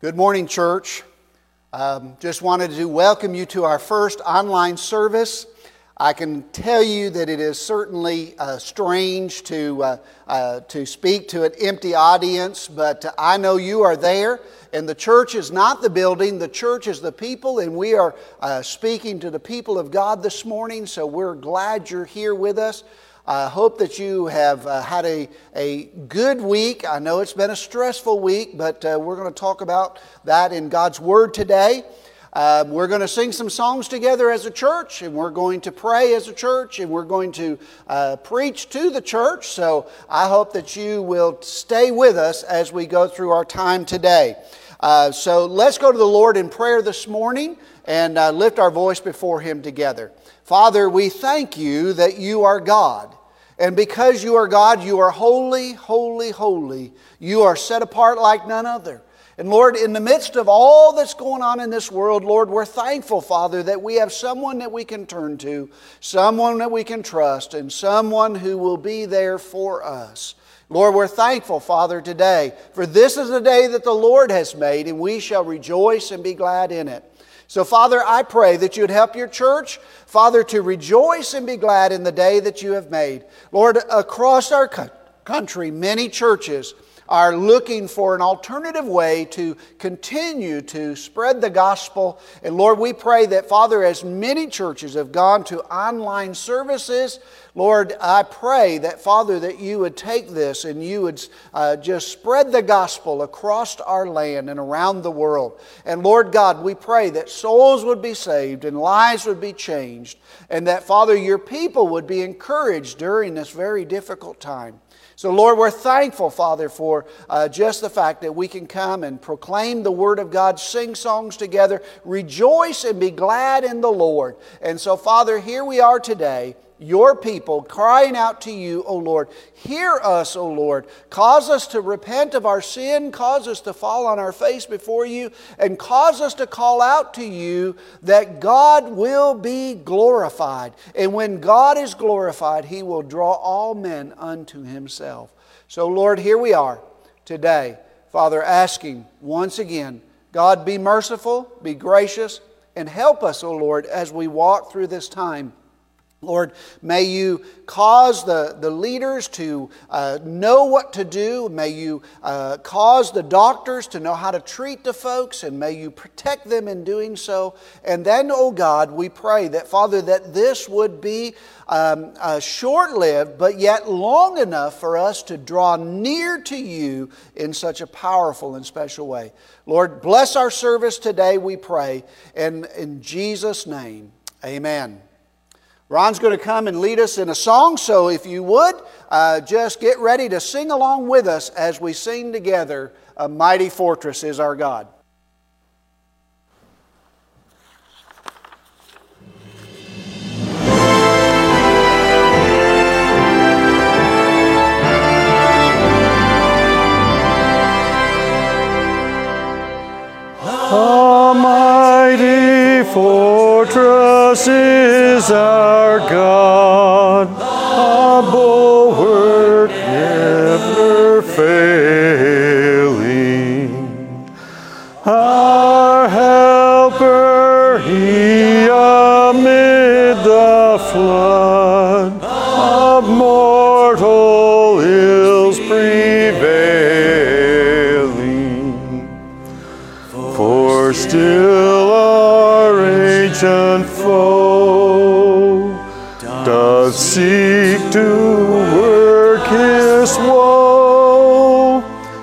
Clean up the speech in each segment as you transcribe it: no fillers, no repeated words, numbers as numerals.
Good morning, church. Just wanted to welcome you to our first online service. I can tell you that it is certainly strange to speak to an empty audience, but I know you are there, and the church is not the building, the church is the people, and we are speaking to the people of God this morning, so we're glad you're here with us. I hope that you have had a good week. I know it's been a stressful week, but we're going to talk about that in God's Word today. We're going to sing some songs together as a church, and we're going to pray as a church, and we're going to preach to the church. So I hope that you will stay with us as we go through our time today. So let's go to the Lord in prayer this morning and lift our voice before Him together. Father, we thank You that You are God. And because You are God, You are holy, holy, holy. You are set apart like none other. And Lord, in the midst of all that's going on in this world, Lord, we're thankful, Father, that we have someone that we can turn to, someone that we can trust, and someone who will be there for us. Lord, we're thankful, Father, today, for this is the day that the Lord has made, and we shall rejoice and be glad in it. So, Father, I pray that You'd help Your church, Father, to rejoice and be glad in the day that You have made. Lord, across our country, many churches are looking for an alternative way to continue to spread the gospel. And Lord, we pray that, Father, as many churches have gone to online services, Lord, I pray that, Father, that You would take this and You would just spread the gospel across our land and around the world. And Lord God, we pray that souls would be saved and lives would be changed, and that, Father, Your people would be encouraged during this very difficult time. So, Lord, we're thankful, Father, for just the fact that we can come and proclaim the Word of God, sing songs together, rejoice and be glad in the Lord. And so, Father, here we are today, Your people, crying out to You, O Lord. Hear us, O Lord. Cause us to repent of our sin. Cause us to fall on our face before You. And cause us to call out to You that God will be glorified. And when God is glorified, He will draw all men unto Himself. So, Lord, here we are today, Father, asking once again, God, be merciful, be gracious, and help us, O Lord, as we walk through this time. Lord, may You cause the leaders to know what to do. May You cause the doctors to know how to treat the folks, and may You protect them in doing so. And then, oh God, we pray that, Father, that this would be short-lived, but yet long enough for us to draw near to You in such a powerful and special way. Lord, bless our service today, we pray, and in Jesus' name, amen. Ron's going to come and lead us in a song, so if you would, just get ready to sing along with us as we sing together, A Mighty Fortress is Our God. A mighty fortress is our God, a bulwark never failing, our helper, He amid the flood of mortal ills prevailing, for still our ancient foe doth seek to work his woe.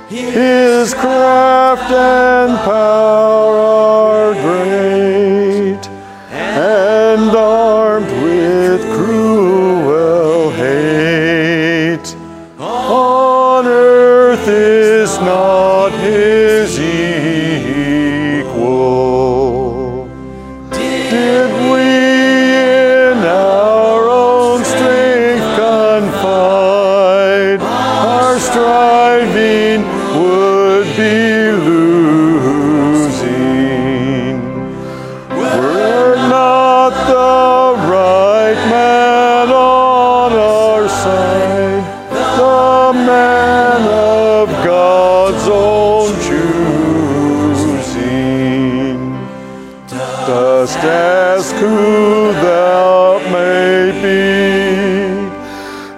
His craft and power are great, and armed with cruel hate. On earth is not his equal. Did we in our own strength confide, our striving would be losing. ask who thou may be.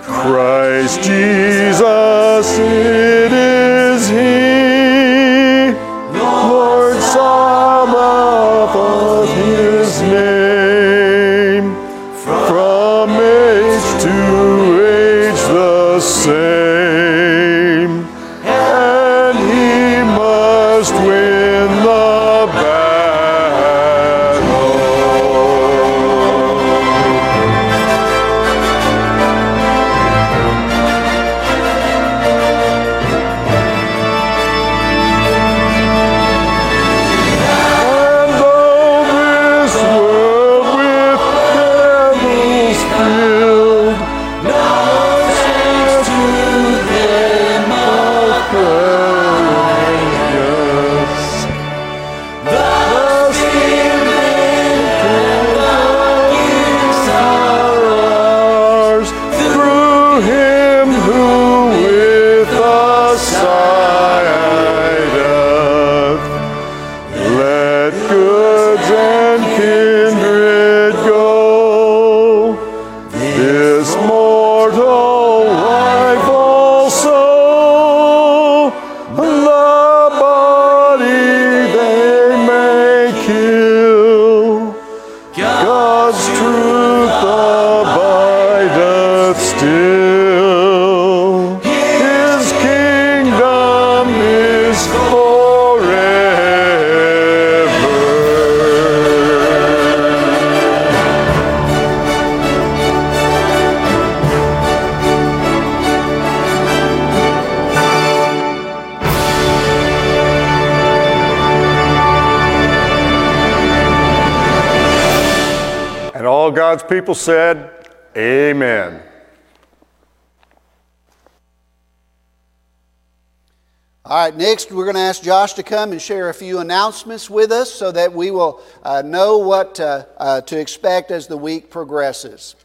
Christ Jesus, it is He, Lord, some of His name, from age to age the same, and He must win the battle. God's people said, amen. All right, next we're going to ask Josh to come and share a few announcements with us so that we will know what to expect as the week progresses.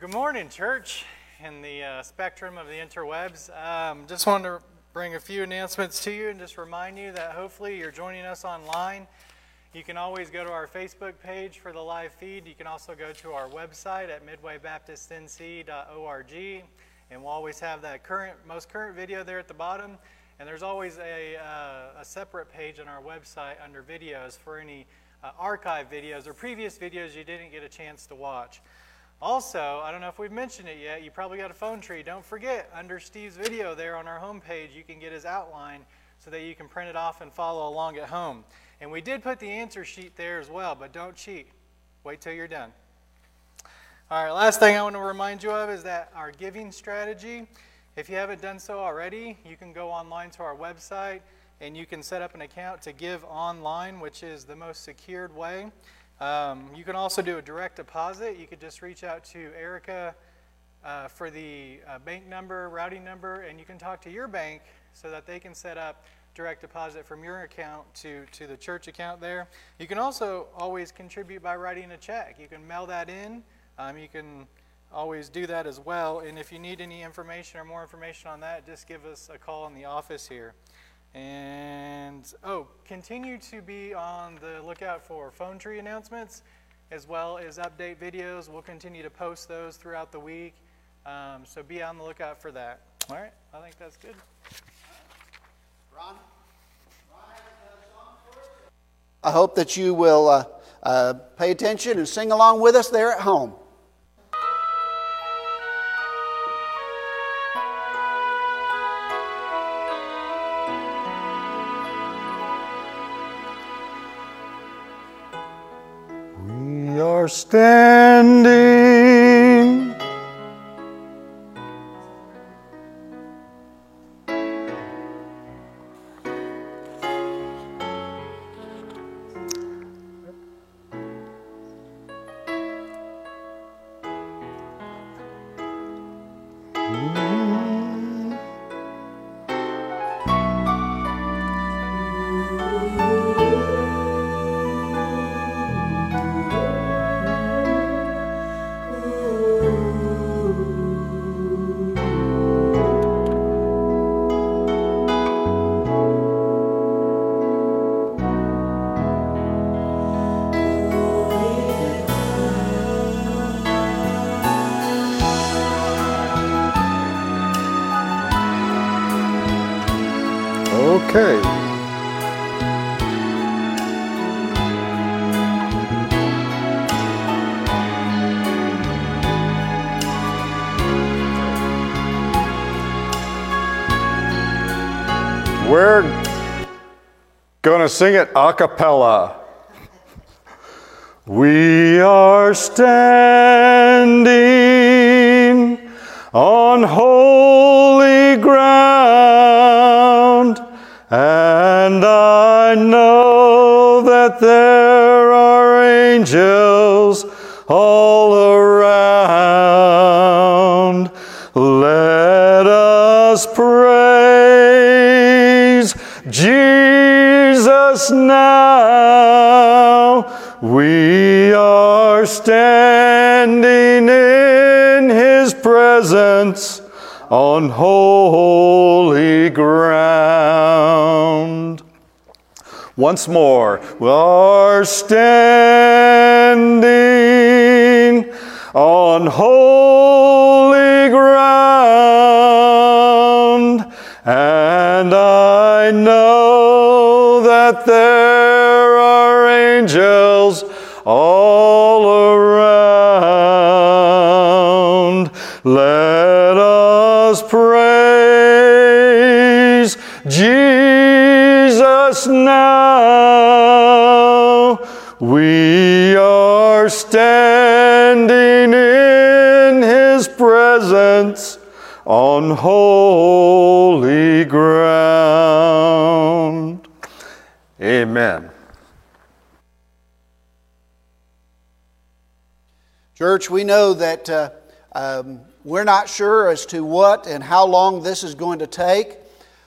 Good morning, church, in the spectrum of the interwebs. Just wanted to bring a few announcements to you and just remind you that hopefully you're joining us online. You can always go to our Facebook page for the live feed. You can also go to our website at midwaybaptistnc.org, and we'll always have that most current video there at the bottom. And there's always a separate page on our website under videos for any archive videos or previous videos you didn't get a chance to watch. Also, I don't know if we've mentioned it yet, you probably got a phone tree. Don't forget, under Steve's video there on our homepage, you can get his outline so that you can print it off and follow along at home. And we did put the answer sheet there as well, but don't cheat. Wait till you're done. All right, last thing I want to remind you of is that our giving strategy, if you haven't done so already, you can go online to our website and you can set up an account to give online, which is the most secured way. You can also do a direct deposit. You could just reach out to Erica for the bank number, routing number, and you can talk to your bank so that they can set up direct deposit from your account to the church account there. You can also always contribute by writing a check. You can mail that in. You can always do that as well. And if you need any information or more information on that, just give us a call in the office here. And, continue to be on the lookout for phone tree announcements as well as update videos. We'll continue to post those throughout the week, so be on the lookout for that. All right, I think that's good. Ron? I hope that you will pay attention and sing along with us there at home. You're standing Okay. We're going to sing it a cappella. We are standing on holy ground, and I know that there are angels all around. Let us praise Jesus now. We are standing in His presence on holy ground. Once more, we are standing on holy ground, and I know that there are angels all around. Let us praise Jesus now. We are standing in His presence on holy ground. Amen. Church, we know that we're not sure as to what and how long this is going to take.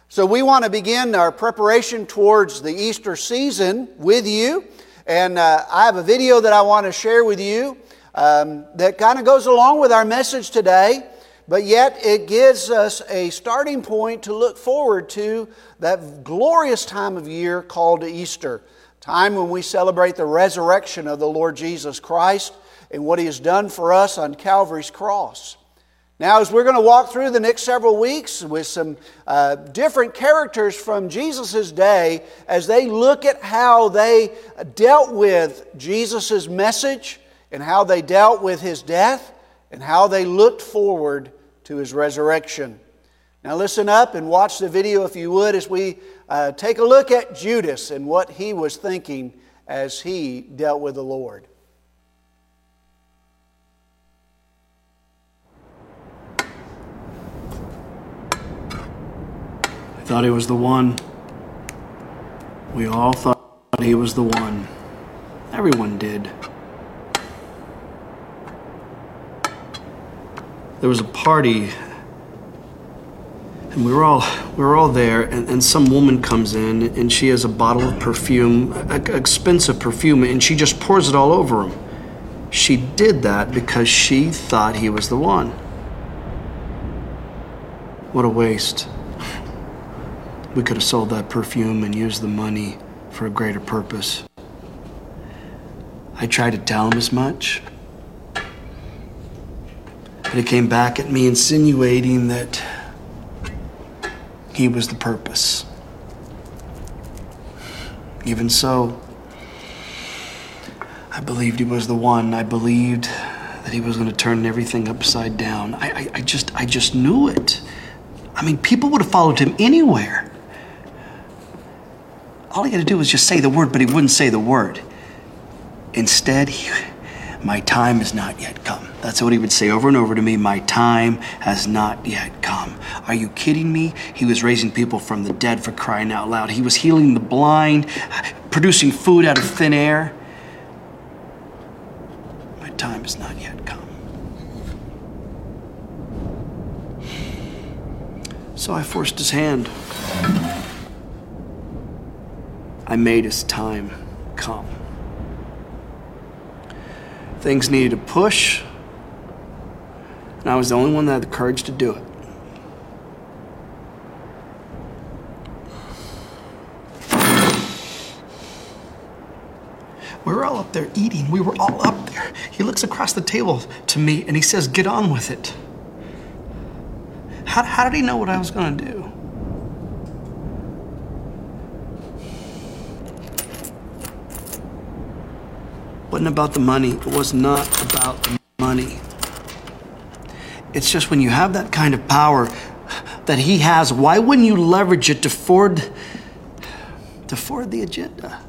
So we want to begin our preparation towards the Easter season with you. And I have a video that I want to share with you that kind of goes along with our message today. But yet it gives us a starting point to look forward to that glorious time of year called Easter, time when we celebrate the resurrection of the Lord Jesus Christ and what He has done for us on Calvary's cross. Now, as we're going to walk through the next several weeks with some different characters from Jesus' day, as they look at how they dealt with Jesus' message and how they dealt with His death, and how they looked forward to His resurrection. Now listen up and watch the video, if you would, as we take a look at Judas and what he was thinking as he dealt with the Lord. I thought he was the one. We all thought he was the one. Everyone did. There was a party, and we were all there, and some woman comes in, and she has a bottle of perfume, expensive perfume, and she just pours it all over him. She did that because she thought he was the one. What a waste. We could have sold that perfume and used the money for a greater purpose. I tried to tell him as much. But it came back at me insinuating that he was the purpose. Even so, I believed he was the one. I believed that he was going to turn everything upside down. I just knew it. I mean, people would have followed him anywhere. All he had to do was just say the word, but he wouldn't say the word. Instead, my time has not yet come. That's what he would say over and over to me. My time has not yet come. Are you kidding me? He was raising people from the dead, for crying out loud. He was healing the blind, producing food out of thin air. My time has not yet come. So I forced his hand. I made his time come. Things needed a push, and I was the only one that had the courage to do it. We were all up there eating. We were all up there. He looks across the table to me, and he says, "Get on with it." How did he know what I was going to do? wasn't about the money. It was not about the money. It's just when you have that kind of power that he has, why wouldn't you leverage it to forward the agenda?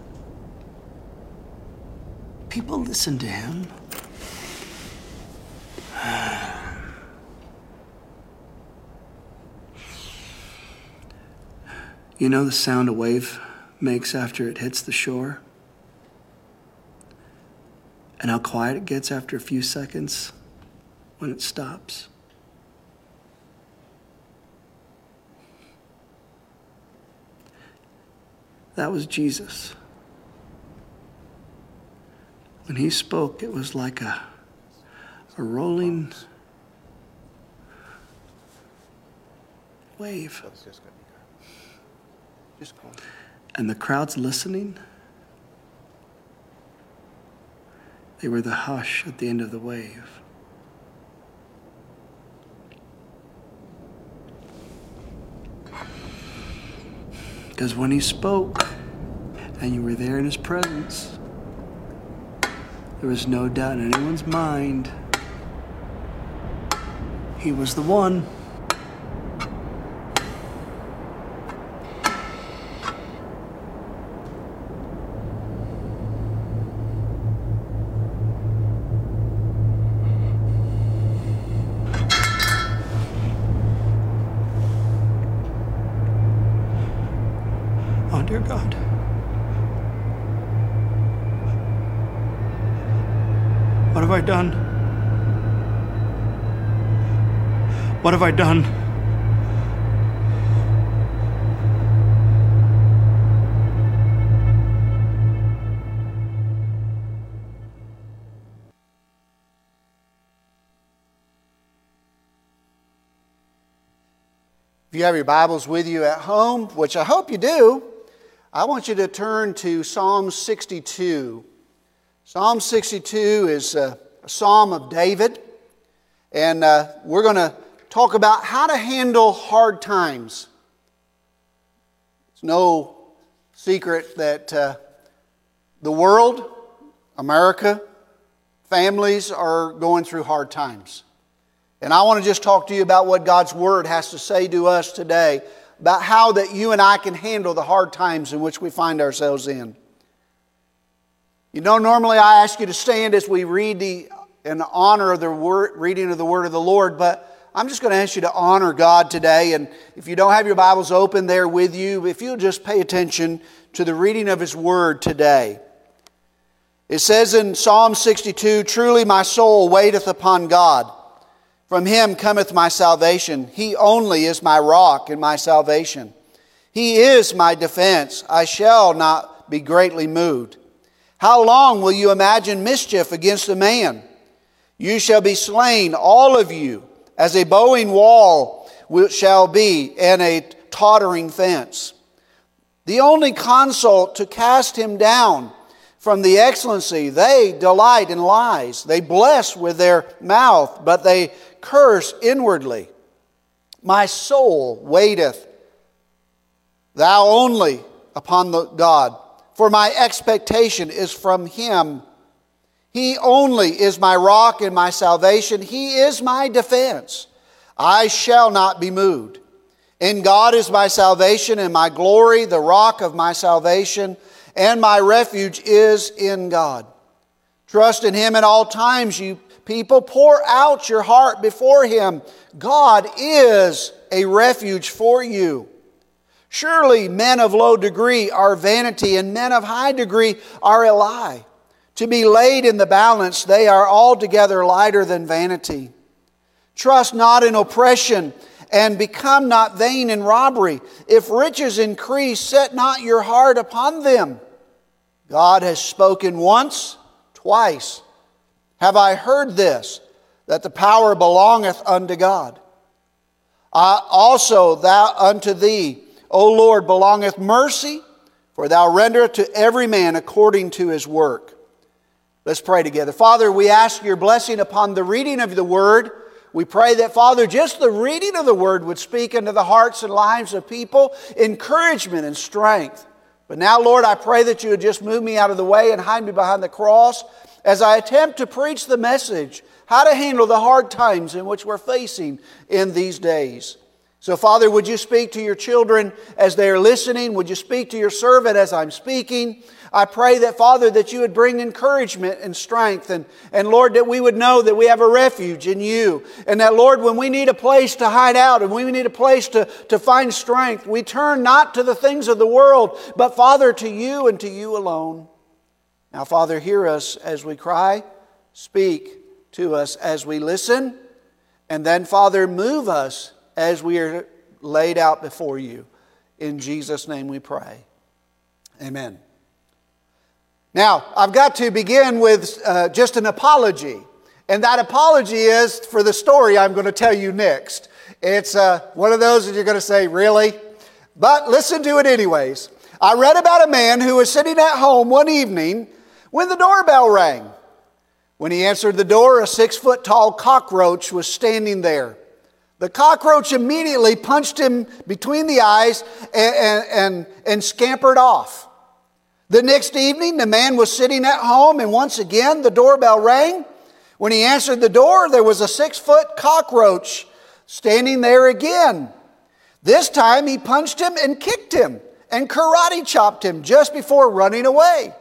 People listen to him. You know the sound a wave makes after it hits the shore? And how quiet it gets after a few seconds when it stops? That was Jesus. When he spoke, it was like a rolling wave. And the crowds listening, they were the hush at the end of the wave. Because when he spoke, and you were there in his presence, there was no doubt in anyone's mind he was the one. Dear God. What have I done? What have I done? If you have your Bibles with you at home, which I hope you do, I want you to turn to Psalm 62. Psalm 62 is a psalm of David, and we're going to talk about how to handle hard times. It's no secret that the world, America, families are going through hard times. And I want to just talk to you about what God's Word has to say to us today about how that you and I can handle the hard times in which we find ourselves in. You know, normally I ask you to stand as we read in honor of the reading of the Word of the Lord, but I'm just going to ask you to honor God today. And if you don't have your Bibles open there with you, if you'll just pay attention to the reading of His Word today. It says in Psalm 62, "Truly my soul waiteth upon God. From Him cometh my salvation. He only is my rock and my salvation. He is my defense. I shall not be greatly moved. How long will you imagine mischief against a man? You shall be slain, all of you, as a bowing wall shall be, and a tottering fence. The only consort to cast him down from the excellency. They delight in lies. They bless with their mouth, but they curse inwardly. My soul waiteth thou only upon the God, for my expectation is from Him. He only is my rock and my salvation. He is my defense. I shall not be moved. In God is my salvation and my glory, the rock of my salvation, and my refuge is in God. Trust in Him at all times, you people, pour out your heart before Him. God is a refuge for you. Surely men of low degree are vanity, and men of high degree are a lie. To be laid in the balance, they are altogether lighter than vanity. Trust not in oppression, and become not vain in robbery. If riches increase, set not your heart upon them. God has spoken once, twice, have I heard this, that the power belongeth unto God. Also thou unto thee, O Lord, belongeth mercy, for thou rendereth to every man according to his work." Let's pray together. Father, we ask your blessing upon the reading of the Word. We pray that, Father, just the reading of the Word would speak into the hearts and lives of people encouragement and strength. But now, Lord, I pray that you would just move me out of the way and hide me behind the cross. as I attempt to preach the message, how to handle the hard times in which we're facing in these days. So, Father, would you speak to your children as they are listening? Would you speak to your servant as I'm speaking? I pray that, Father, that you would bring encouragement and strength. And Lord, that we would know that we have a refuge in you. And that, Lord, when we need a place to hide out and we need a place to find strength, we turn not to the things of the world, but, Father, to you and to you alone. Now, Father, hear us as we cry. Speak to us as we listen. And then, Father, move us as we are laid out before you. In Jesus' name we pray. Amen. Now, I've got to begin with just an apology. And that apology is for the story I'm going to tell you next. It's one of those that you're going to say, really? But listen to it anyways. I read about a man who was sitting at home one evening when the doorbell rang. When he answered the door, a 6-foot-tall cockroach was standing there. The cockroach immediately punched him between the eyes and scampered off. The next evening, the man was sitting at home, and once again, the doorbell rang. When he answered the door, there was a 6-foot cockroach standing there again. This time, he punched him and kicked him and karate chopped him just before running away.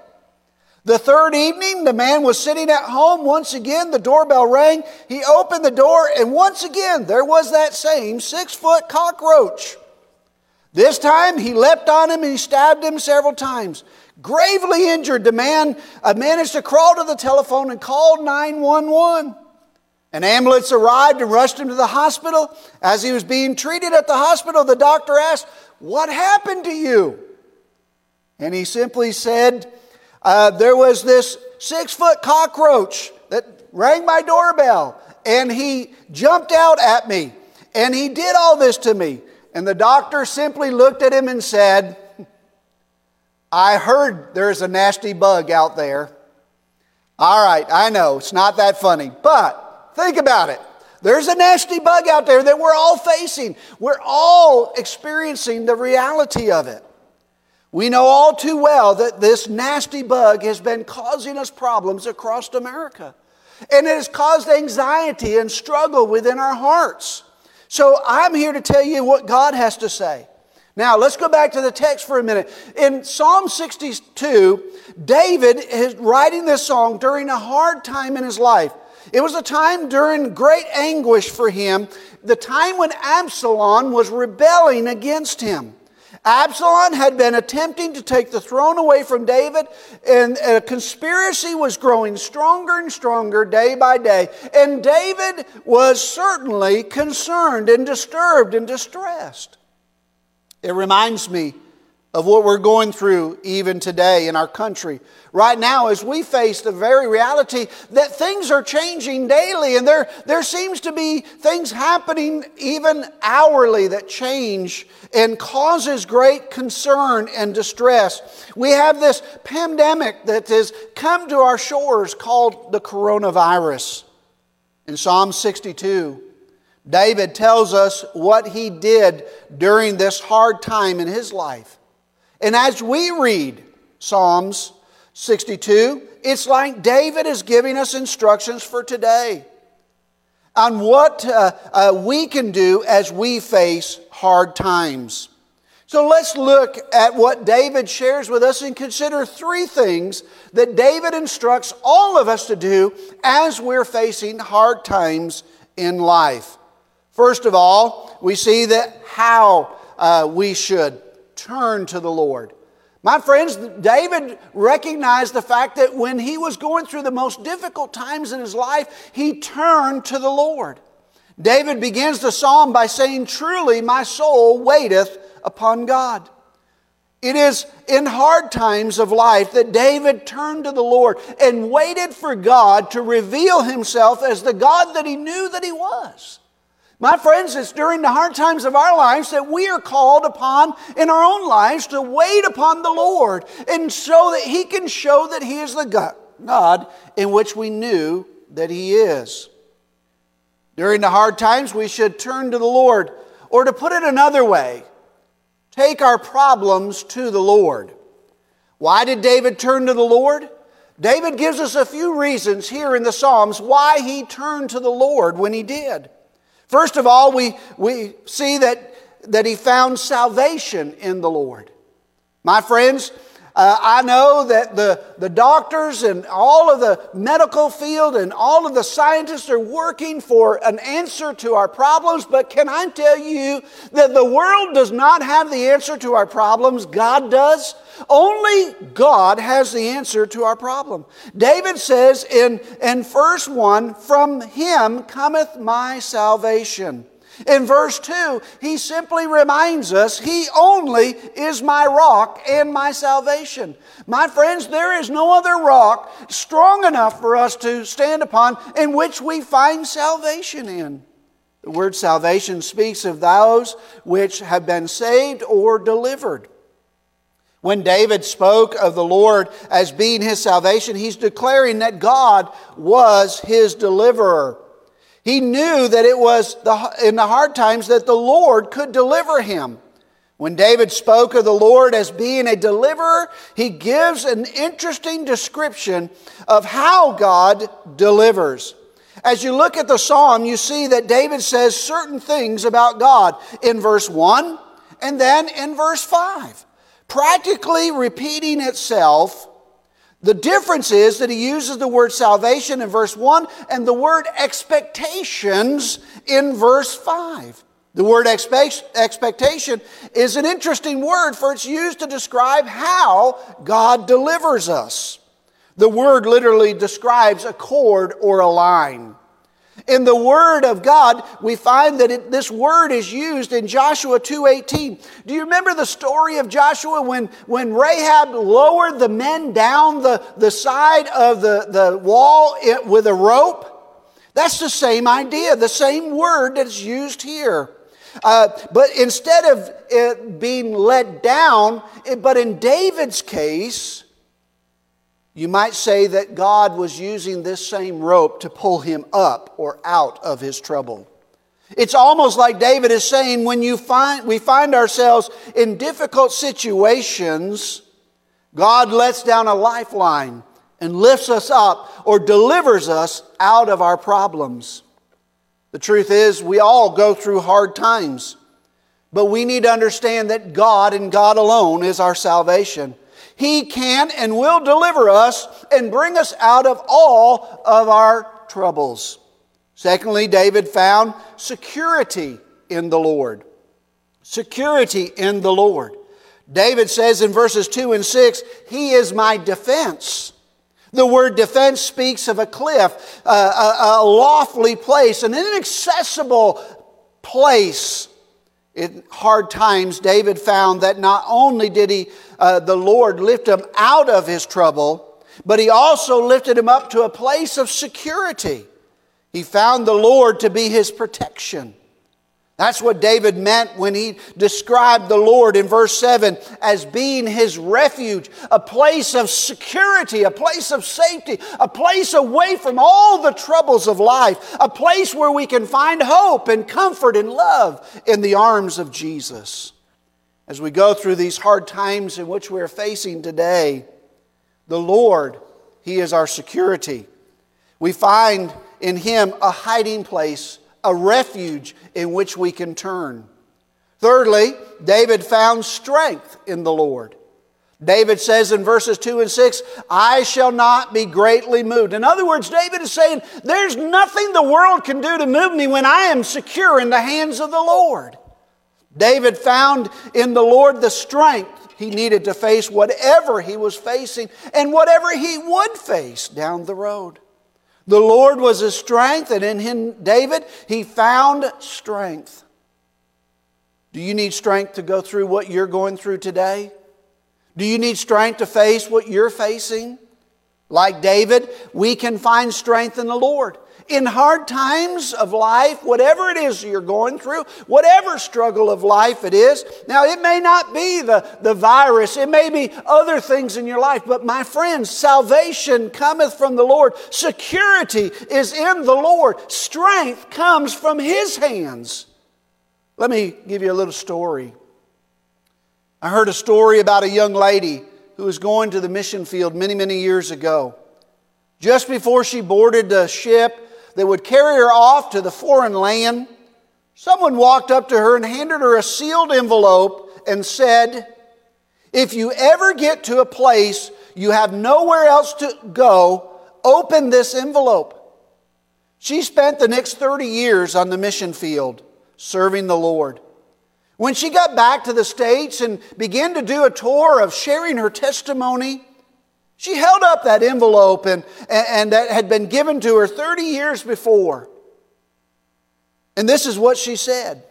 The third evening, the man was sitting at home. Once again, the doorbell rang. He opened the door, and once again, there was that same 6-foot cockroach. This time, he leapt on him and he stabbed him several times. Gravely injured, the man managed to crawl to the telephone and called 911. An ambulance arrived and rushed him to the hospital. As he was being treated at the hospital, the doctor asked, "What happened to you?" And he simply said, there was this 6-foot cockroach that rang my doorbell, and he jumped out at me, and he did all this to me. And the doctor simply looked at him and said, "I heard there's a nasty bug out there." All right, I know, it's not that funny, but think about it. There's a nasty bug out there that we're all facing. We're all experiencing the reality of it. We know all too well that this nasty bug has been causing us problems across America. And it has caused anxiety and struggle within our hearts. So I'm here to tell you what God has to say. Now, let's go back to the text for a minute. In Psalm 62, David is writing this song during a hard time in his life. It was a time during great anguish for him, the time when Absalom was rebelling against him. Absalom had been attempting to take the throne away from David, and a conspiracy was growing stronger and stronger day by day. And David was certainly concerned and disturbed and distressed. It reminds me of what we're going through even today in our country. Right now, as we face the very reality that things are changing daily, and there seems to be things happening even hourly that change and causes great concern and distress. We have this pandemic that has come to our shores called the coronavirus. In Psalm 62, David tells us what he did during this hard time in his life. And as we read Psalms 62, it's like David is giving us instructions for today on what we can do as we face hard times. So let's look at what David shares with us and consider three things that David instructs all of us to do as we're facing hard times in life. First of all, we see that how we should turn to the Lord. My friends, David recognized the fact that when he was going through the most difficult times in his life, he turned to the Lord. David begins the psalm by saying, "Truly my soul waiteth upon God." It is in hard times of life that David turned to the Lord and waited for God to reveal himself as the God that he knew that he was. My friends, it's during the hard times of our lives that we are called upon in our own lives to wait upon the Lord, and so that He can show that He is the God in which we knew that He is. During the hard times, we should turn to the Lord, or to put it another way, take our problems to the Lord. Why did David turn to the Lord? David gives us a few reasons here in the Psalms why he turned to the Lord when he did. First of all, we see that he found salvation in the Lord. My friends, I know that the doctors and all of the medical field and all of the scientists are working for an answer to our problems, but can I tell you that the world does not have the answer to our problems? God does. Only God has the answer to our problem. David says in verse 1, "From him cometh my salvation." In verse 2, he simply reminds us, he only is my rock and my salvation. My friends, there is no other rock strong enough for us to stand upon in which we find salvation in. The word salvation speaks of those which have been saved or delivered. When David spoke of the Lord as being his salvation, he's declaring that God was his deliverer. He knew that it was in the hard times that the Lord could deliver him. When David spoke of the Lord as being a deliverer, he gives an interesting description of how God delivers. As you look at the psalm, you see that David says certain things about God in verse 1 and then in verse 5, practically repeating itself. The difference is that he uses the word salvation in verse 1 and the word expectations in verse 5. The word expectation is an interesting word, for it's used to describe how God delivers us. The word literally describes a cord or a line. In the Word of God, we find that this word is used in Joshua 2:18. Do you remember the story of Joshua when Rahab lowered the men down the side of the wall with a rope? That's the same idea, the same word that's used here. But instead of it being let down, but in David's case, you might say that God was using this same rope to pull him up or out of his trouble. It's almost like David is saying, when we find ourselves in difficult situations, God lets down a lifeline and lifts us up or delivers us out of our problems. The truth is, we all go through hard times, but we need to understand that God and God alone is our salvation. He can and will deliver us and bring us out of all of our troubles. Secondly, David found security in the Lord. Security in the Lord. David says in verses 2 and 6, "He is my defense." The word defense speaks of a cliff, a lofty place, an inaccessible place. In hard times, David found that not only did the Lord lift him out of his trouble, but he also lifted him up to a place of security. He found the Lord to be his protection. That's what David meant when he described the Lord in verse 7 as being his refuge, a place of security, a place of safety, a place away from all the troubles of life, a place where we can find hope and comfort and love in the arms of Jesus. As we go through these hard times in which we are facing today, the Lord, He is our security. We find in Him a hiding place, a refuge in which we can turn. Thirdly, David found strength in the Lord. David says in verses 2 and 6, "I shall not be greatly moved." In other words, David is saying, there's nothing the world can do to move me when I am secure in the hands of the Lord. David found in the Lord the strength he needed to face whatever he was facing and whatever he would face down the road. The Lord was his strength, and in him, David, he found strength. Do you need strength to go through what you're going through today? Do you need strength to face what you're facing? Like David, we can find strength in the Lord. In hard times of life, whatever it is you're going through, whatever struggle of life it is, now it may not be the virus, it may be other things in your life, but my friends, salvation cometh from the Lord. Security is in the Lord. Strength comes from His hands. Let me give you a little story. I heard a story about a young lady who was going to the mission field many, many years ago. just before she boarded the ship that would carry her off to the foreign land, someone walked up to her and handed her a sealed envelope and said, "If you ever get to a place you have nowhere else to go, open this envelope." She spent the next 30 years on the mission field serving the Lord. When she got back to the States and began to do a tour of sharing her testimony, she held up that envelope and that had been given to her 30 years before. And this is what she said.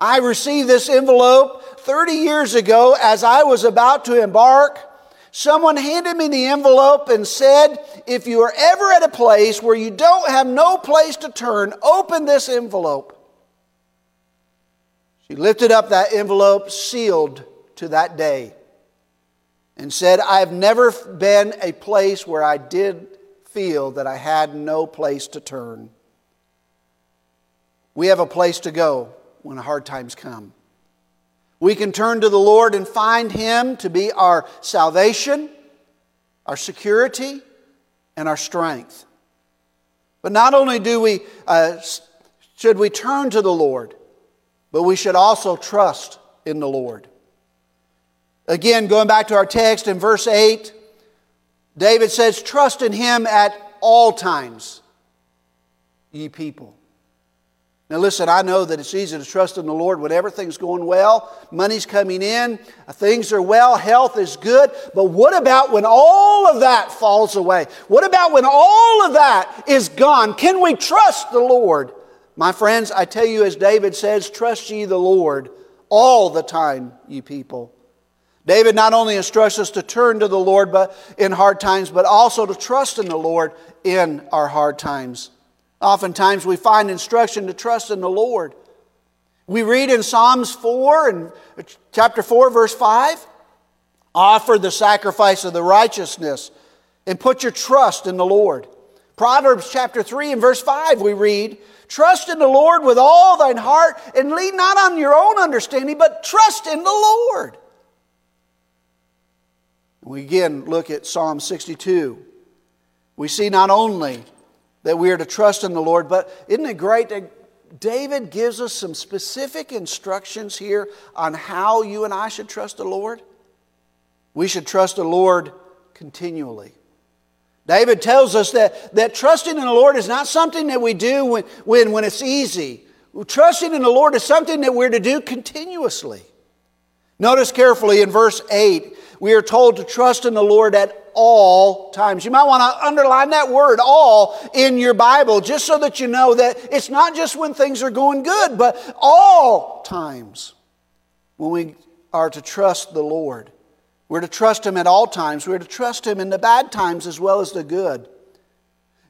"I received this envelope 30 years ago as I was about to embark. Someone handed me the envelope and said, 'If you are ever at a place where you don't have no place to turn, open this envelope.'" She lifted up that envelope sealed to that day and said, "I've never been a place where I did feel that I had no place to turn." We have a place to go when hard times come. We can turn to the Lord and find Him to be our salvation, our security, and our strength. But not only should we turn to the Lord, but we should also trust in the Lord. Again, going back to our text in verse 8, David says, "Trust in Him at all times, ye people." Now listen, I know that it's easy to trust in the Lord when everything's going well, money's coming in, things are well, health is good, but what about when all of that falls away? What about when all of that is gone? Can we trust the Lord? My friends, I tell you as David says, "Trust ye the Lord all the time, ye people." David not only instructs us to turn to the Lord but in hard times, but also to trust in the Lord in our hard times. Oftentimes we find instruction to trust in the Lord. We read in Psalms 4 and chapter 4, verse 5, "Offer the sacrifice of the righteousness and put your trust in the Lord." Proverbs chapter 3 and verse 5 we read, "Trust in the Lord with all thine heart and lean not on your own understanding, but trust in the Lord." We again look at Psalm 62. We see not only that we are to trust in the Lord, but isn't it great that David gives us some specific instructions here on how you and I should trust the Lord? We should trust the Lord continually. David tells us that trusting in the Lord is not something that we do when it's easy. Trusting in the Lord is something that we're to do continuously. Notice carefully in verse 8, we are told to trust in the Lord at all times. You might want to underline that word "all" in your Bible just so that you know that it's not just when things are going good, but all times when we are to trust the Lord. We're to trust Him at all times. We're to trust Him in the bad times as well as the good.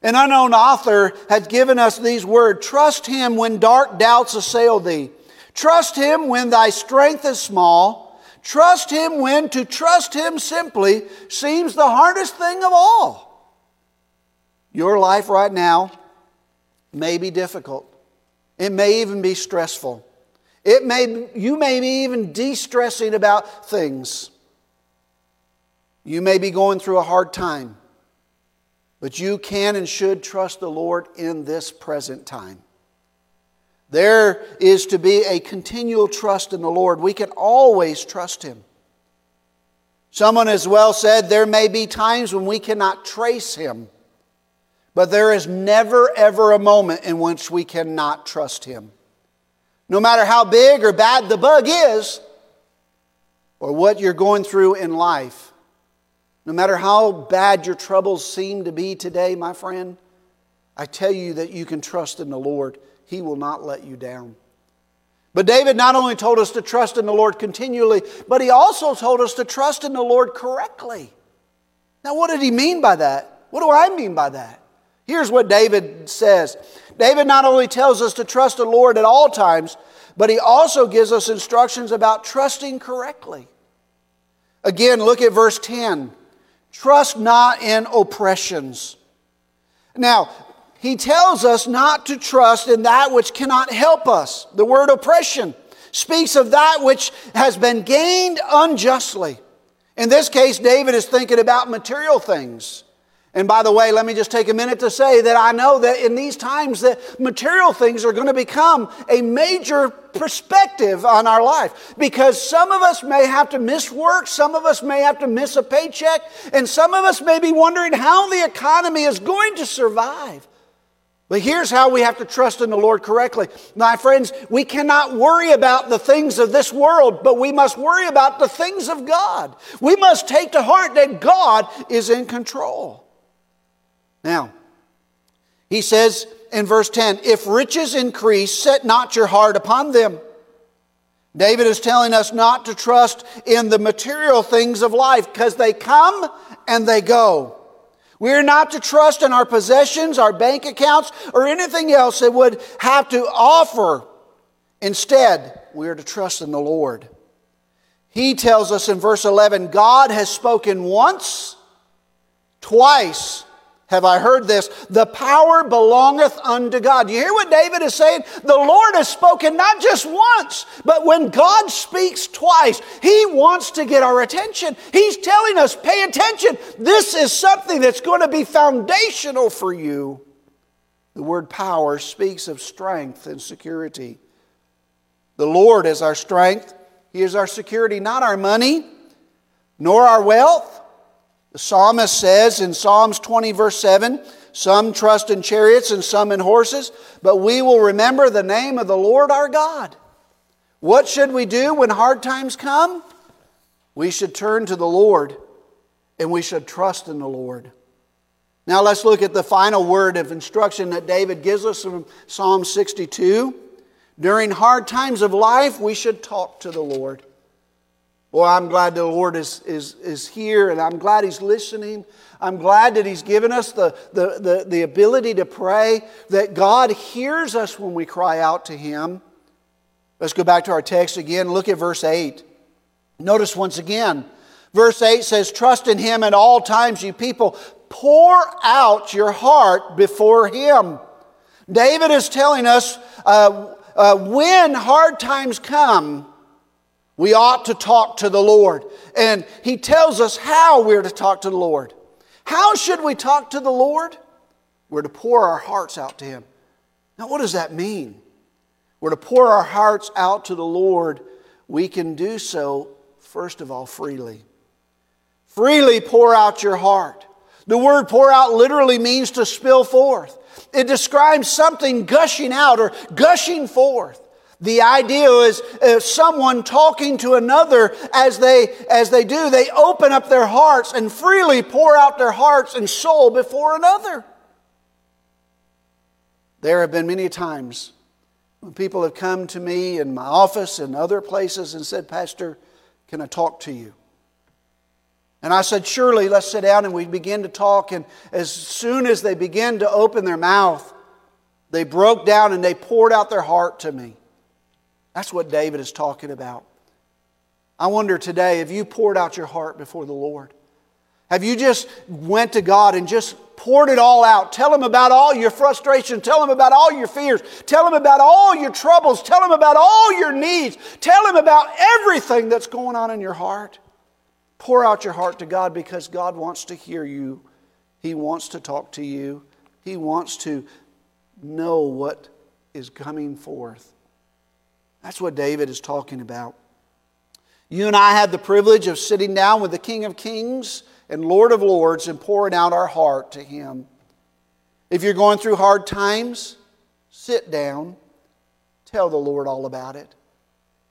An unknown author has given us these words: "Trust Him when dark doubts assail thee. Trust Him when thy strength is small. Trust Him when to trust Him simply seems the hardest thing of all." Your life right now may be difficult. It may even be stressful. You may be even de-stressing about things. You may be going through a hard time. But you can and should trust the Lord in this present time. There is to be a continual trust in the Lord. We can always trust Him. Someone has well said, "There may be times when we cannot trace Him, but there is never, ever a moment in which we cannot trust Him." No matter how big or bad the bug is, or what you're going through in life, no matter how bad your troubles seem to be today, my friend, I tell you that you can trust in the Lord. He will not let you down. But David not only told us to trust in the Lord continually, but he also told us to trust in the Lord correctly. Now, what did he mean by that? What do I mean by that? Here's what David says. David not only tells us to trust the Lord at all times, but he also gives us instructions about trusting correctly. Again, look at verse 10. "Trust not in oppressions." Now, he tells us not to trust in that which cannot help us. The word oppression speaks of that which has been gained unjustly. In this case, David is thinking about material things. And by the way, let me just take a minute to say that I know that in these times that material things are going to become a major perspective on our life, because some of us may have to miss work, some of us may have to miss a paycheck, and some of us may be wondering how the economy is going to survive. But here's how we have to trust in the Lord correctly. My friends, we cannot worry about the things of this world, but we must worry about the things of God. We must take to heart that God is in control. Now, he says in verse 10, if riches increase, set not your heart upon them. David is telling us not to trust in the material things of life because they come and they go. We are not to trust in our possessions, our bank accounts, or anything else that would have to offer. Instead, we are to trust in the Lord. He tells us in verse 11, God has spoken once, twice have I heard this. The power belongeth unto God. You hear what David is saying? The Lord has spoken not just once, but when God speaks twice, He wants to get our attention. He's telling us, pay attention. This is something that's going to be foundational for you. The word power speaks of strength and security. The Lord is our strength. He is our security, not our money, nor our wealth. The psalmist says in Psalms 20, verse 7, some trust in chariots and some in horses, but we will remember the name of the Lord our God. What should we do when hard times come? We should turn to the Lord, and we should trust in the Lord. Now let's look at the final word of instruction that David gives us from Psalm 62. During hard times of life, we should talk to the Lord. Boy, I'm glad the Lord is here, and I'm glad He's listening. I'm glad that He's given us the ability to pray, that God hears us when we cry out to Him. Let's go back to our text again. Look at verse 8. Notice once again, verse 8 says, trust in Him at all times, you people. Pour out your heart before Him. David is telling us when hard times come, we ought to talk to the Lord. And he tells us how we're to talk to the Lord. How should we talk to the Lord? We're to pour our hearts out to Him. Now, what does that mean? We're to pour our hearts out to the Lord. We can do so, first of all, freely. Freely pour out your heart. The word pour out literally means to spill forth. It describes something gushing out or gushing forth. The idea is someone talking to another as they do, they open up their hearts and freely pour out their hearts and soul before another. There have been many times when people have come to me in my office and other places and said, Pastor, can I talk to you? And I said, surely, let's sit down, and we begin to talk. And as soon as they begin to open their mouth, they broke down and they poured out their heart to me. That's what David is talking about. I wonder today, have you poured out your heart before the Lord? Have you just went to God and just poured it all out? Tell Him about all your frustration. Tell Him about all your fears. Tell Him about all your troubles. Tell Him about all your needs. Tell Him about everything that's going on in your heart. Pour out your heart to God, because God wants to hear you. He wants to talk to you. He wants to know what is coming forth. That's what David is talking about. You and I have the privilege of sitting down with the King of Kings and Lord of Lords and pouring out our heart to Him. If you're going through hard times, sit down. Tell the Lord all about it.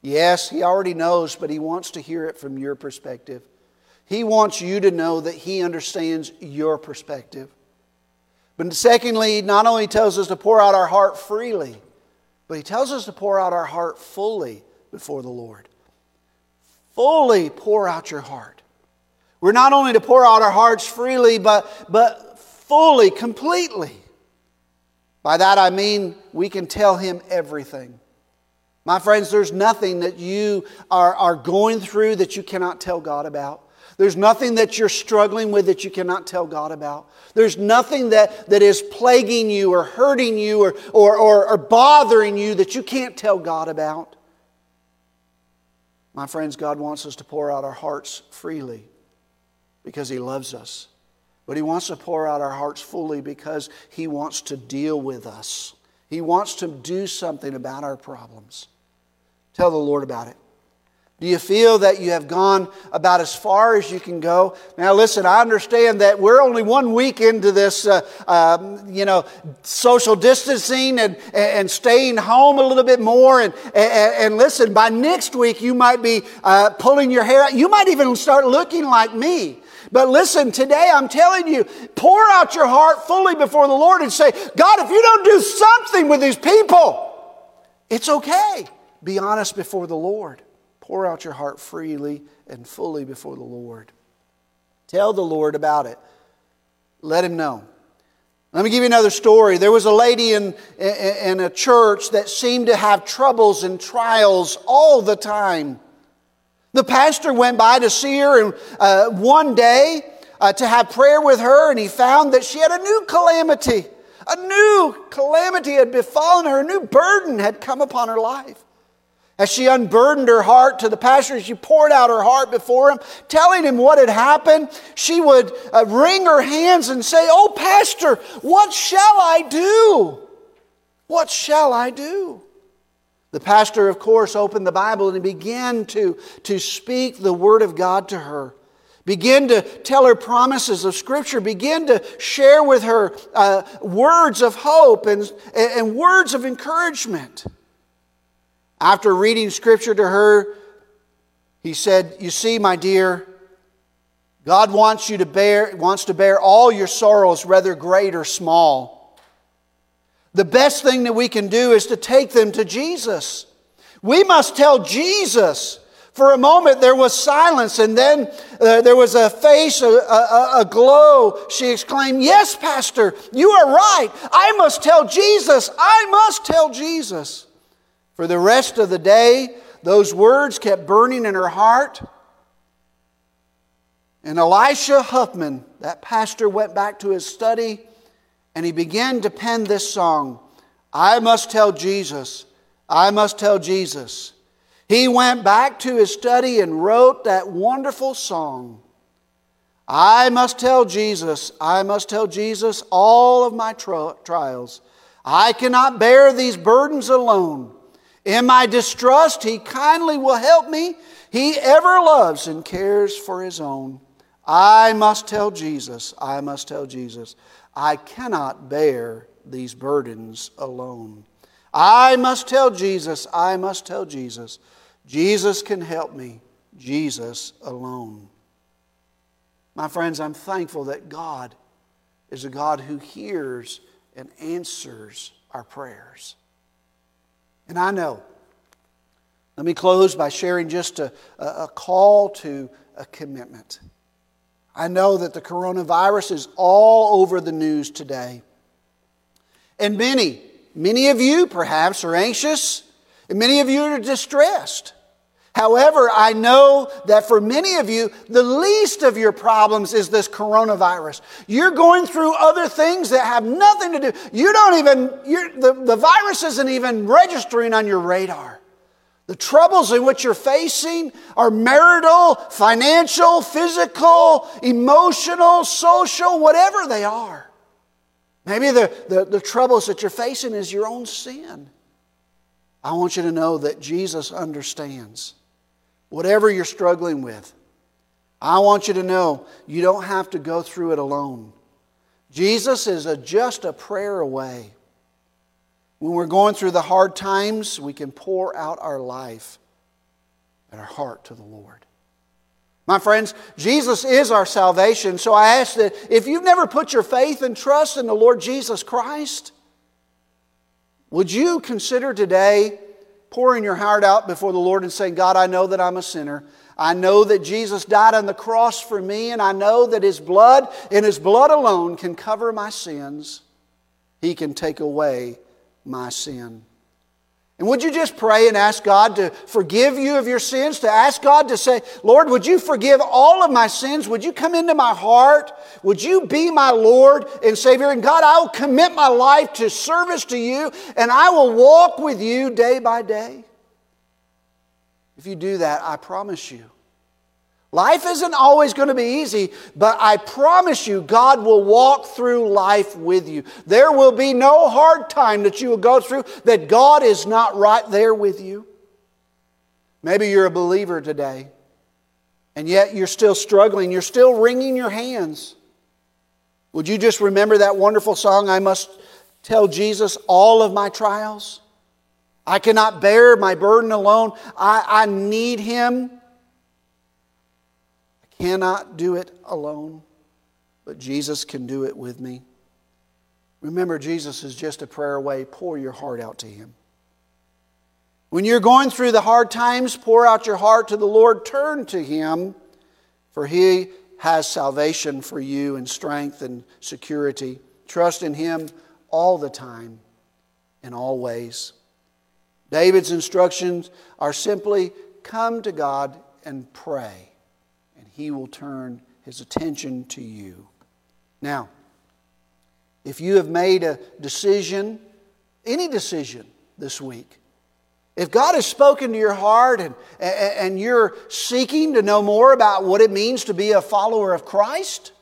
Yes, He already knows, but He wants to hear it from your perspective. He wants you to know that He understands your perspective. But secondly, He not only tells us to pour out our heart freely, but He tells us to pour out our heart fully before the Lord. Fully pour out your heart. We're not only to pour out our hearts freely, but fully, completely. By that I mean we can tell Him everything. My friends, there's nothing that you are going through that you cannot tell God about. There's nothing that you're struggling with that you cannot tell God about. There's nothing that is plaguing you or hurting you or bothering you that you can't tell God about. My friends, God wants us to pour out our hearts freely because He loves us. But He wants to pour out our hearts fully because He wants to deal with us. He wants to do something about our problems. Tell the Lord about it. Do you feel that you have gone about as far as you can go? Now listen, I understand that we're only 1 week into this, social distancing and staying home a little bit more. And listen, by next week you might be pulling your hair out. You might even start looking like me. But listen, today I'm telling you, pour out your heart fully before the Lord and say, God, if you don't do something with these people, it's okay. Be honest before the Lord. Pour out your heart freely and fully before the Lord. Tell the Lord about it. Let Him know. Let me give you another story. There was a lady in a church that seemed to have troubles and trials all the time. The pastor went by to see her one day to have prayer with her, and he found that she had a new calamity. A new calamity had befallen her. A new burden had come upon her life. As she unburdened her heart to the pastor, she poured out her heart before him, telling him what had happened. She would wring her hands and say, "Oh, pastor, what shall I do? What shall I do?" The pastor, of course, opened the Bible and began to speak the Word of God to her. Begin to tell her promises of Scripture. Begin to share with her words of hope and words of encouragement. After reading Scripture to her, he said, "You see, my dear, God wants to bear all your sorrows, whether great or small. The best thing that we can do is to take them to Jesus. We must tell Jesus." For a moment there was silence, and then there was a face, a glow. She exclaimed, "Yes, pastor, you are right. I must tell Jesus. I must tell Jesus." For the rest of the day, those words kept burning in her heart. And Elisha Huffman, that pastor, went back to his study and he began to pen this song, "I must tell Jesus, I must tell Jesus." He went back to his study and wrote that wonderful song, "I must tell Jesus, I must tell Jesus all of my trials. I cannot bear these burdens alone. In my distrust, He kindly will help me. He ever loves and cares for His own. I must tell Jesus, I must tell Jesus, I cannot bear these burdens alone. I must tell Jesus, I must tell Jesus, Jesus can help me, Jesus alone." My friends, I'm thankful that God is a God who hears and answers our prayers. And I know. Let me close by sharing just a call to a commitment. I know that the coronavirus is all over the news today. And many of you perhaps are anxious, and many of you are distressed. However, I know that for many of you, the least of your problems is this coronavirus. You're going through other things that have nothing to do. The virus isn't even registering on your radar. The troubles in which you're facing are marital, financial, physical, emotional, social, whatever they are. Maybe the troubles that you're facing is your own sin. I want you to know that Jesus understands. Whatever you're struggling with, I want you to know you don't have to go through it alone. Jesus is just a prayer away. When we're going through the hard times, we can pour out our life and our heart to the Lord. My friends, Jesus is our salvation, so I ask that if you've never put your faith and trust in the Lord Jesus Christ, would you consider today pouring your heart out before the Lord and saying, "God, I know that I'm a sinner. I know that Jesus died on the cross for me, and I know that His blood and His blood alone can cover my sins. He can take away my sin." And would you just pray and ask God to forgive you of your sins, to ask God to say, "Lord, would you forgive all of my sins? Would you come into my heart? Would you be my Lord and Savior? And God, I will commit my life to service to you, and I will walk with you day by day." If you do that, I promise you, Life isn't always going to be easy, but I promise you, God will walk through life with you. There will be no hard time that you will go through that God is not right there with you. Maybe you're a believer today, and yet you're still struggling. You're still wringing your hands. Would you just remember that wonderful song, I must tell Jesus all of my trials? I cannot bear my burden alone. I need Him. Cannot do it alone, but Jesus can do it with me. Remember, Jesus is just a prayer away. Pour your heart out to Him. When you're going through the hard times, pour out your heart to the Lord. Turn to Him, for He has salvation for you and strength and security. Trust in Him all the time and always. David's instructions are simply come to God and pray. He will turn His attention to you. Now, if you have made a decision, any decision this week, if God has spoken to your heart and you're seeking to know more about what it means to be a follower of Christ,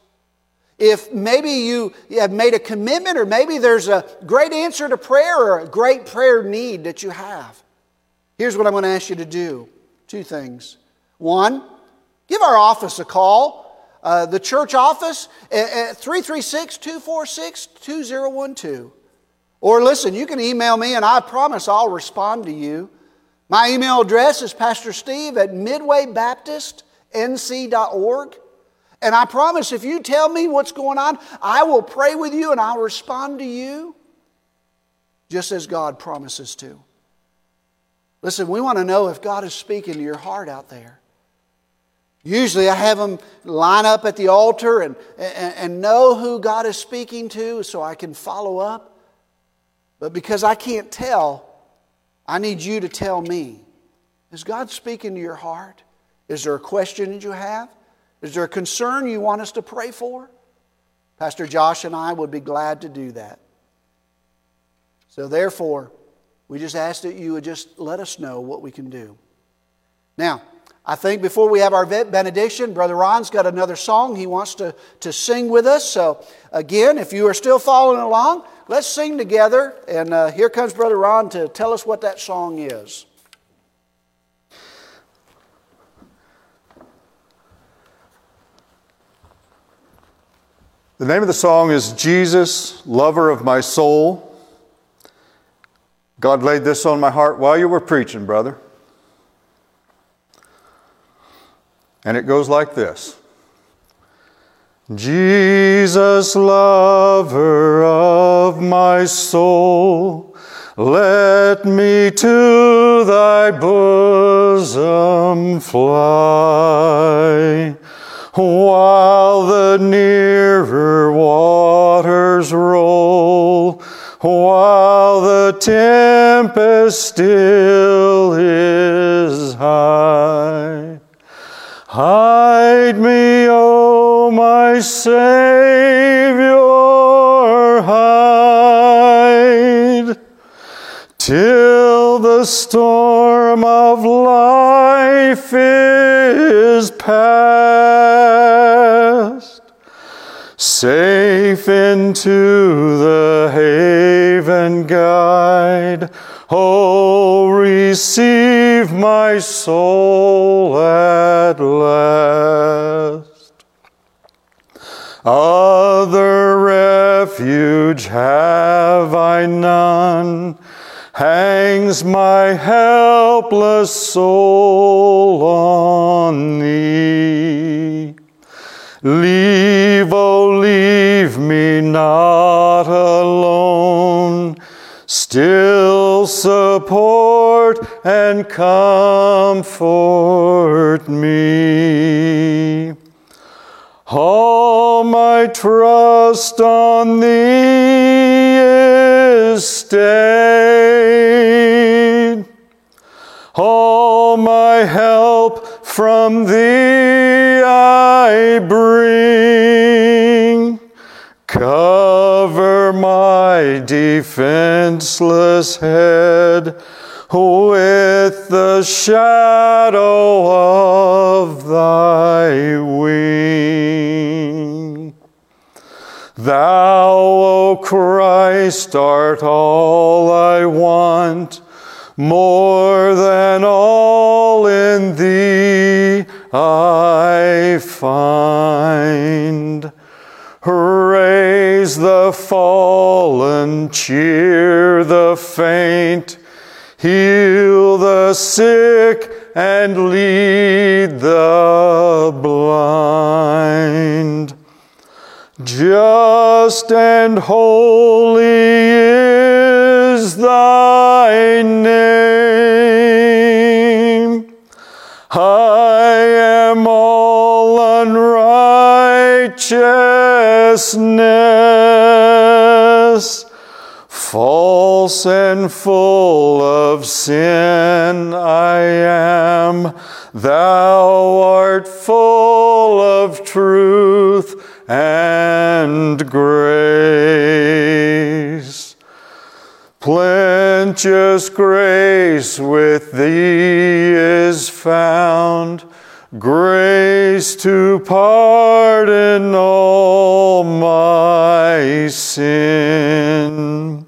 if maybe you have made a commitment or maybe there's a great answer to prayer or a great prayer need that you have, here's what I'm going to ask you to do. Two things. One, give our office a call, the church office at 336-246-2012. Or listen, you can email me and I promise I'll respond to you. My email address is pastorsteve@midwaybaptistnc.org. And I promise if you tell me what's going on, I will pray with you and I'll respond to you just as God promises to. Listen, we want to know if God is speaking to your heart out there. Usually I have them line up at the altar and know who God is speaking to so I can follow up. But because I can't tell, I need you to tell me. Is God speaking to your heart? Is there a question that you have? Is there a concern you want us to pray for? Pastor Josh and I would be glad to do that. So therefore, we just ask that you would just let us know what we can do. Now, I think before we have our benediction, Brother Ron's got another song he wants to sing with us. So again, if you are still following along, let's sing together. And here comes Brother Ron to tell us what that song is. The name of the song is Jesus, Lover of My Soul. God laid this on my heart while you were preaching, brother. And it goes like this. Jesus, lover of my soul, let me to thy bosom fly. While the nearer waters roll, while the tempest still is high. Hide me, O my Savior, hide, till the storm of life is past, safe into the haven guide. Oh, receive my soul at last. Other refuge have I none, hangs my helpless soul on Thee. Leave, oh, leave me not alone, still support and comfort me. All my trust on Thee is stayed. All my help from Thee I bring. Cover my defenseless head with the shadow of Thy my wing. Thou, O Christ, art all I want, more than all in Thee I find. Raise the fallen, cheer the faint, heal the sick, and lead the blind. Just and holy is Thy name. I am all unrighteousness, false and full of sin I am. Thou art full of truth and grace. Plenteous grace with Thee is found, grace to pardon all my sin.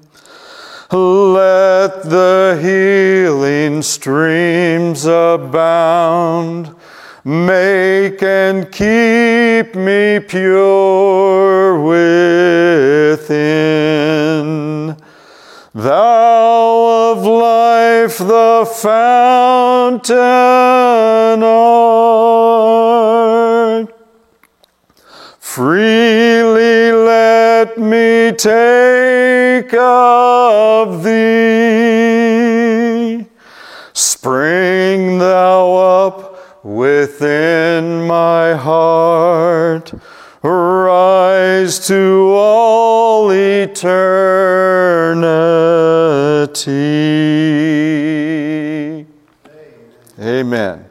Let the healing streams abound, make and keep me pure within. Thou of life the fountain art, freely let me take of Thee. Spring Thou up within my heart, rise to all eternity. Amen. Amen.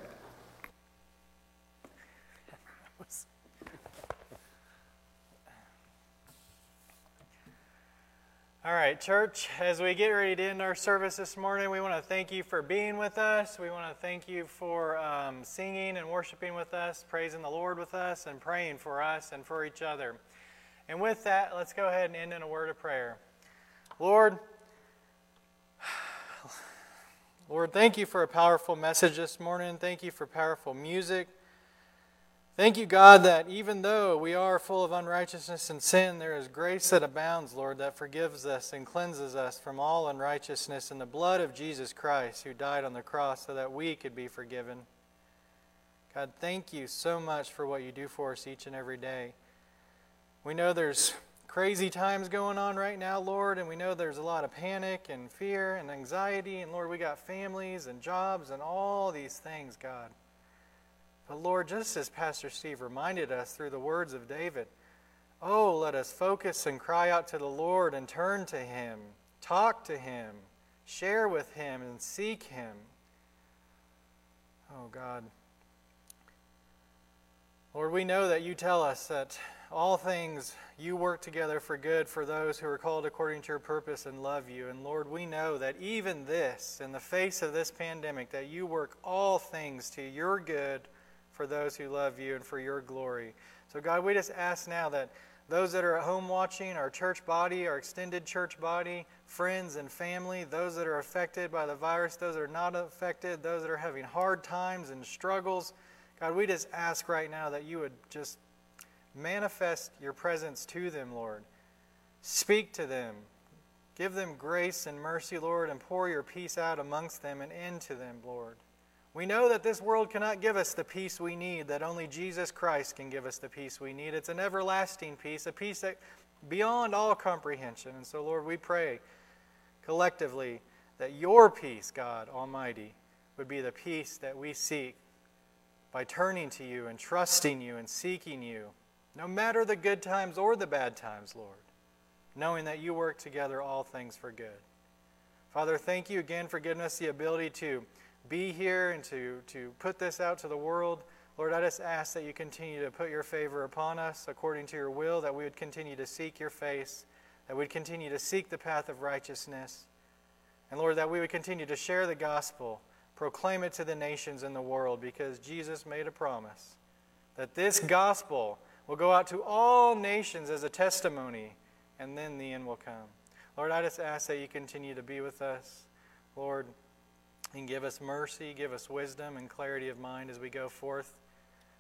All right, church, as we get ready to end our service this morning, we want to thank you for being with us. We want to thank you for singing and worshiping with us, praising the Lord with us, and praying for us and for each other. And with that, let's go ahead and end in a word of prayer. Lord, thank you for a powerful message this morning. Thank you for powerful music. Thank you, God, that even though we are full of unrighteousness and sin, there is grace that abounds, Lord, that forgives us and cleanses us from all unrighteousness in the blood of Jesus Christ, who died on the cross so that we could be forgiven. God, thank you so much for what you do for us each and every day. We know there's crazy times going on right now, Lord, and we know there's a lot of panic and fear and anxiety, and Lord, we got families and jobs and all these things, God. But Lord, just as Pastor Steve reminded us through the words of David, oh, let us focus and cry out to the Lord and turn to Him, talk to Him, share with Him, and seek Him. Oh, God. Lord, we know that You tell us that all things You work together for good for those who are called according to Your purpose and love You. And Lord, we know that even this, in the face of this pandemic, that You work all things to Your good for those who love You and for Your glory. So God, we just ask now that those that are at home watching, our church body, our extended church body, friends and family, those that are affected by the virus, those that are not affected, those that are having hard times and struggles, God, we just ask right now that You would just manifest Your presence to them, Lord. Speak to them. Give them grace and mercy, Lord, and pour Your peace out amongst them and into them, Lord. We know that this world cannot give us the peace we need, that only Jesus Christ can give us the peace we need. It's an everlasting peace, a peace that beyond all comprehension. And so, Lord, we pray collectively that Your peace, God Almighty, would be the peace that we seek by turning to You and trusting You and seeking You, no matter the good times or the bad times, Lord, knowing that You work together all things for good. Father, thank You again for giving us the ability to be here and to put this out to the world. Lord, I just ask that You continue to put Your favor upon us according to Your will, that we would continue to seek Your face, that we'd continue to seek the path of righteousness. And Lord, that we would continue to share the gospel, proclaim it to the nations and the world, because Jesus made a promise that this gospel will go out to all nations as a testimony, and then the end will come. Lord, I just ask that you continue to be with us, Lord, and give us mercy, give us wisdom and clarity of mind as we go forth,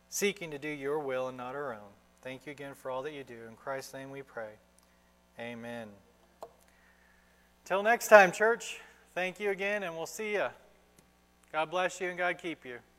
seeking to do your will and not our own. Thank you again for all that you do. In Christ's name we pray. Amen. Till next time, church, thank you again, and we'll see you. God bless you and God keep you.